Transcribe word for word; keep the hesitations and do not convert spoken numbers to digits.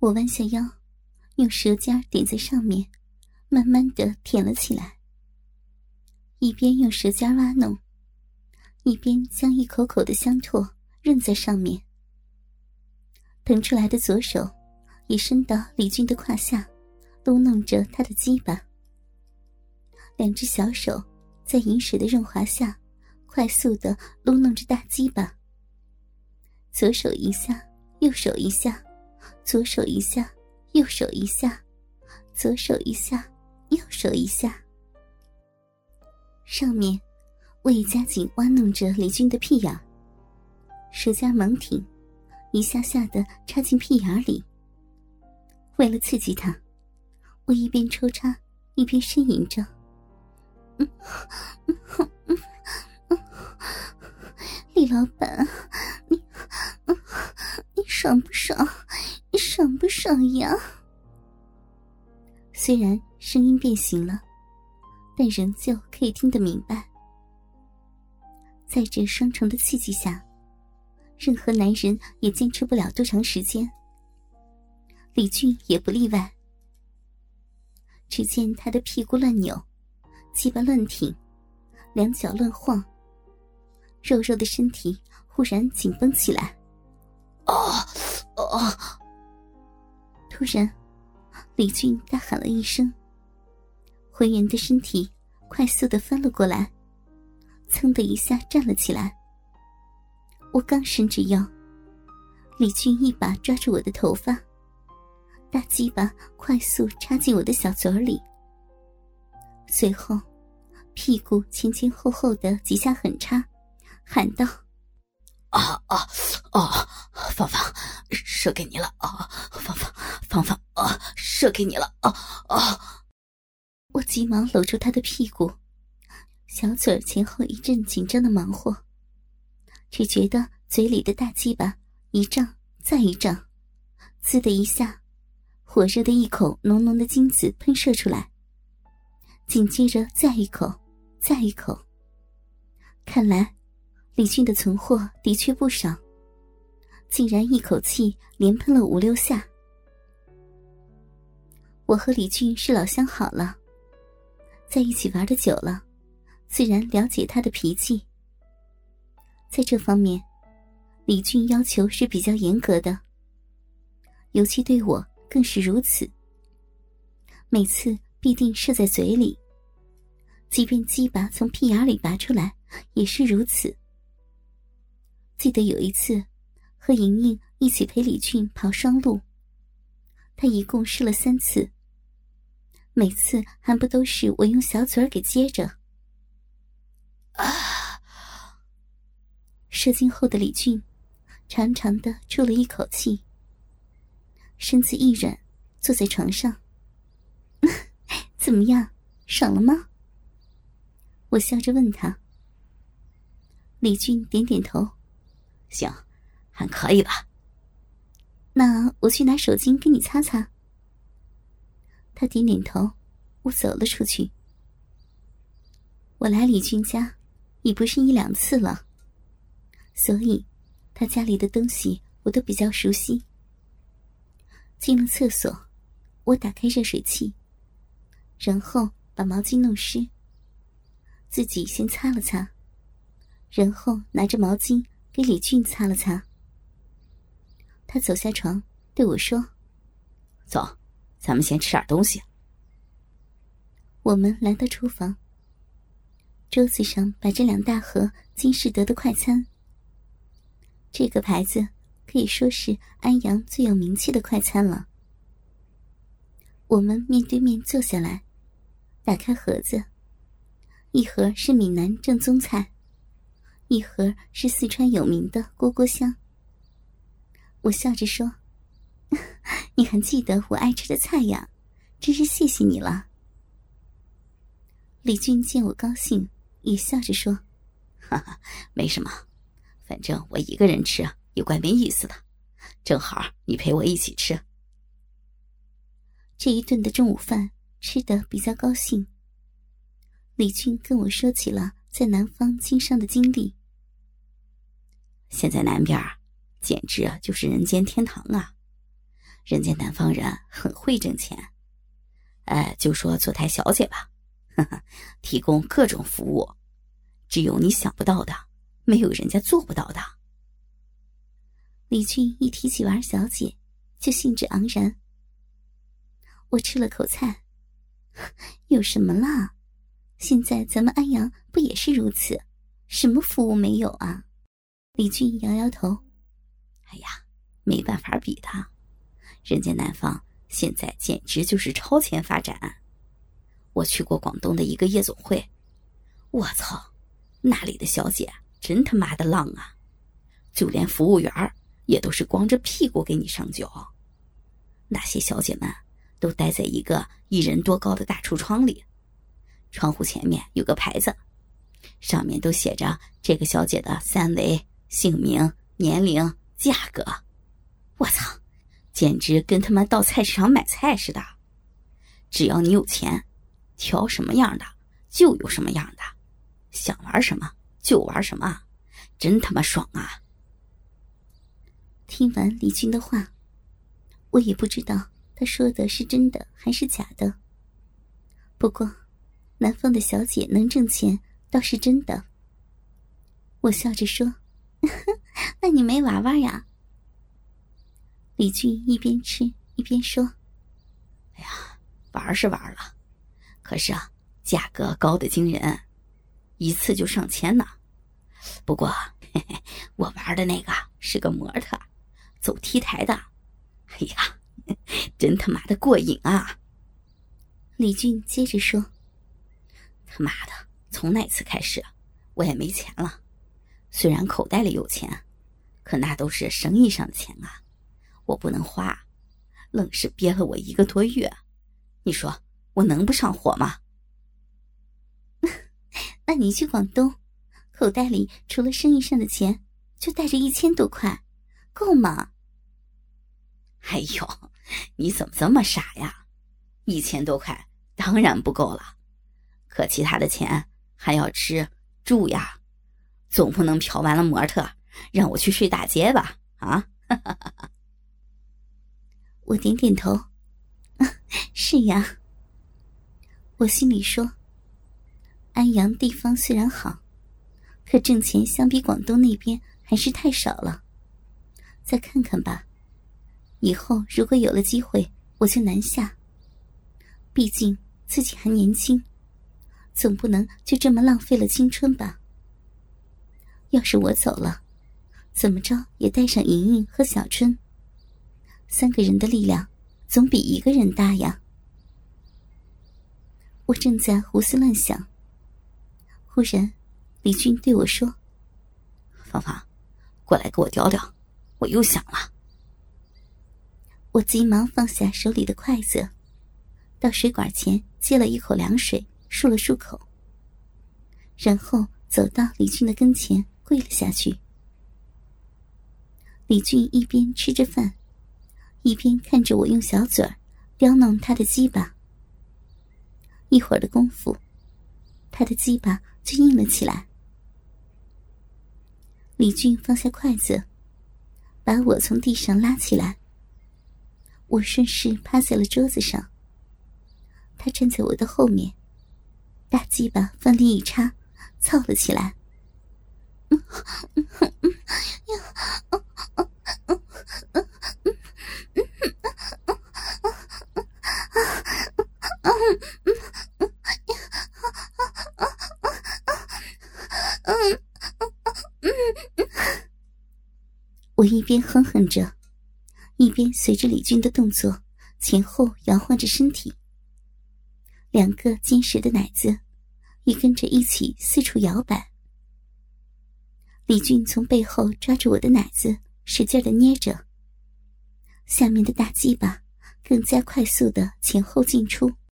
我弯下腰，用舌尖抵在上面，慢慢的舔了起来。一边用舌尖挖弄，一边将一口口的香唾润在上面。腾出来的左手也伸到李军的胯下，撸弄着他的鸡巴。两只小手在饮水的润滑下快速地撸弄着大鸡巴，左手一下，右手一下，左手一下，右手一下，左手一下，右手一下。上面我已加紧挖弄着李军的屁眼，舌尖猛挺，一下下地插进屁眼里。为了刺激他，我一边抽插一边呻吟着，嗯嗯嗯嗯、李老板，你、嗯、你爽不爽？你爽不爽呀？虽然声音变形了，但仍旧可以听得明白。在这双重的刺激下，任何男人也坚持不了多长时间，李俊也不例外。只见他的屁股乱扭，鸡巴乱挺，两脚乱晃，肉肉的身体忽然紧绷起来。哦哦！突然，李俊大喊了一声，浑圆的身体快速地翻了过来，噌的一下站了起来。我刚伸直腰，李俊一把抓住我的头发，大鸡巴快速插进我的小嘴里，随后屁股前前后后的几下狠插，喊道：啊啊啊！芳芳，射给你了啊！芳芳，芳芳啊，射给你了啊啊！我急忙搂住他的屁股，小嘴前后一阵紧张的忙活，只觉得嘴里的大鸡巴一胀再一胀，滋的一下，火热的一口浓浓的精子喷射出来，紧接着再一口再一口。看来李俊的存货的确不少，竟然一口气连喷了五六下。我和李俊是老相好了，在一起玩的久了，自然了解他的脾气。在这方面，李俊要求是比较严格的，尤其对我更是如此。每次必定射在嘴里，即便鸡巴从屁眼里拔出来也是如此。记得有一次和莹莹一起陪李俊跑双路，他一共试了三次，每次还不都是我用小嘴儿给接着。啊！射精后的李俊长长的出了一口气，身子一软，坐在床上。怎么样，爽了吗？我笑着问他。李俊点点头，行，还可以吧。那我去拿手巾给你擦擦。他点点头，我走了出去。我来李俊家已不是一两次了，所以他家里的东西我都比较熟悉。进了厕所，我打开热水器，然后把毛巾弄湿，自己先擦了擦，然后拿着毛巾给李俊擦了擦。他走下床对我说：走，咱们先吃点东西。我们来到厨房，桌子上摆着两大盒金士德的快餐。这个牌子可以说是安阳最有名气的快餐了。我们面对面坐下来，打开盒子，一盒是闽南正宗菜，一盒是四川有名的锅锅香。我笑着说：你还记得我爱吃的菜呀，真是谢谢你了。李俊见我高兴，也笑着说：哈哈，没什么，反正我一个人吃也怪没意思的，正好你陪我一起吃。这一顿的中午饭吃得比较高兴，李俊跟我说起了在南方经商的经历。现在南边简直就是人间天堂啊，人家南方人很会挣钱，哎，就说坐台小姐吧，呵呵，提供各种服务，只有你想不到的，没有人家做不到的。李俊一提起玩小姐，就兴致盎然。我吃了口菜，有什么啦？现在咱们安阳不也是如此？什么服务没有啊？李俊摇摇头，哎呀，没办法比他，人家南方现在简直就是超前发展。我去过广东的一个夜总会，我操，那里的小姐真他妈的浪啊，就连服务员也都是光着屁股给你上酒。那些小姐们都待在一个一人多高的大橱窗里，窗户前面有个牌子，上面都写着这个小姐的三围、姓名、年龄、价格。我操，简直跟他们到菜市场买菜似的。只要你有钱，挑什么样的就有什么样的，想玩什么就玩什么，真他妈爽啊。听完李军的话，我也不知道他说的是真的还是假的。不过南方的小姐能挣钱倒是真的。我笑着说，呵呵，那你没玩玩呀？李俊一边吃一边说，哎呀，玩是玩了，可是啊，价格高得惊人，一次就上千呢。不过嘿嘿，我玩的那个是个模特，走 T 台的，哎呀，真他妈的过瘾啊。李俊接着说，他妈的，从那次开始我也没钱了，虽然口袋里有钱，可那都是生意上的钱啊，我不能花，愣是憋了我一个多月，你说我能不上火吗？那你去广东，口袋里除了生意上的钱就带着一千多块，够吗？哎呦，你怎么这么傻呀，一千多块当然不够了，可其他的钱还要吃住呀，总不能嫖完了模特让我去睡大街吧啊？我点点头、啊、是呀。我心里说，安阳地方虽然好，可挣钱相比广东那边还是太少了，再看看吧，以后如果有了机会我就南下，毕竟自己还年轻，总不能就这么浪费了青春吧。要是我走了，怎么着也带上莹莹和小春，三个人的力量总比一个人大呀。我正在胡思乱想，忽然李俊对我说，芳芳，过来给我聊聊，我又想了。我急忙放下手里的筷子，到水管前接了一口凉水，漱了漱口，然后走到李俊的跟前跪了下去。李俊一边吃着饭，一边看着我用小嘴儿撩弄他的鸡巴，一会儿的功夫，他的鸡巴就硬了起来。李俊放下筷子，把我从地上拉起来，我顺势趴在了桌子上，他站在我的后面，大鸡巴奋力一插，操了起来。嗯嗯嗯嗯嗯嗯嗯嗯嗯我一边哼哼着，一边随着李俊的动作前后摇晃着身体，两个坚实的奶子也跟着一起四处摇摆。李俊从背后抓住我的奶子，使劲地捏着，下面的大鸡巴更加快速地前后进出。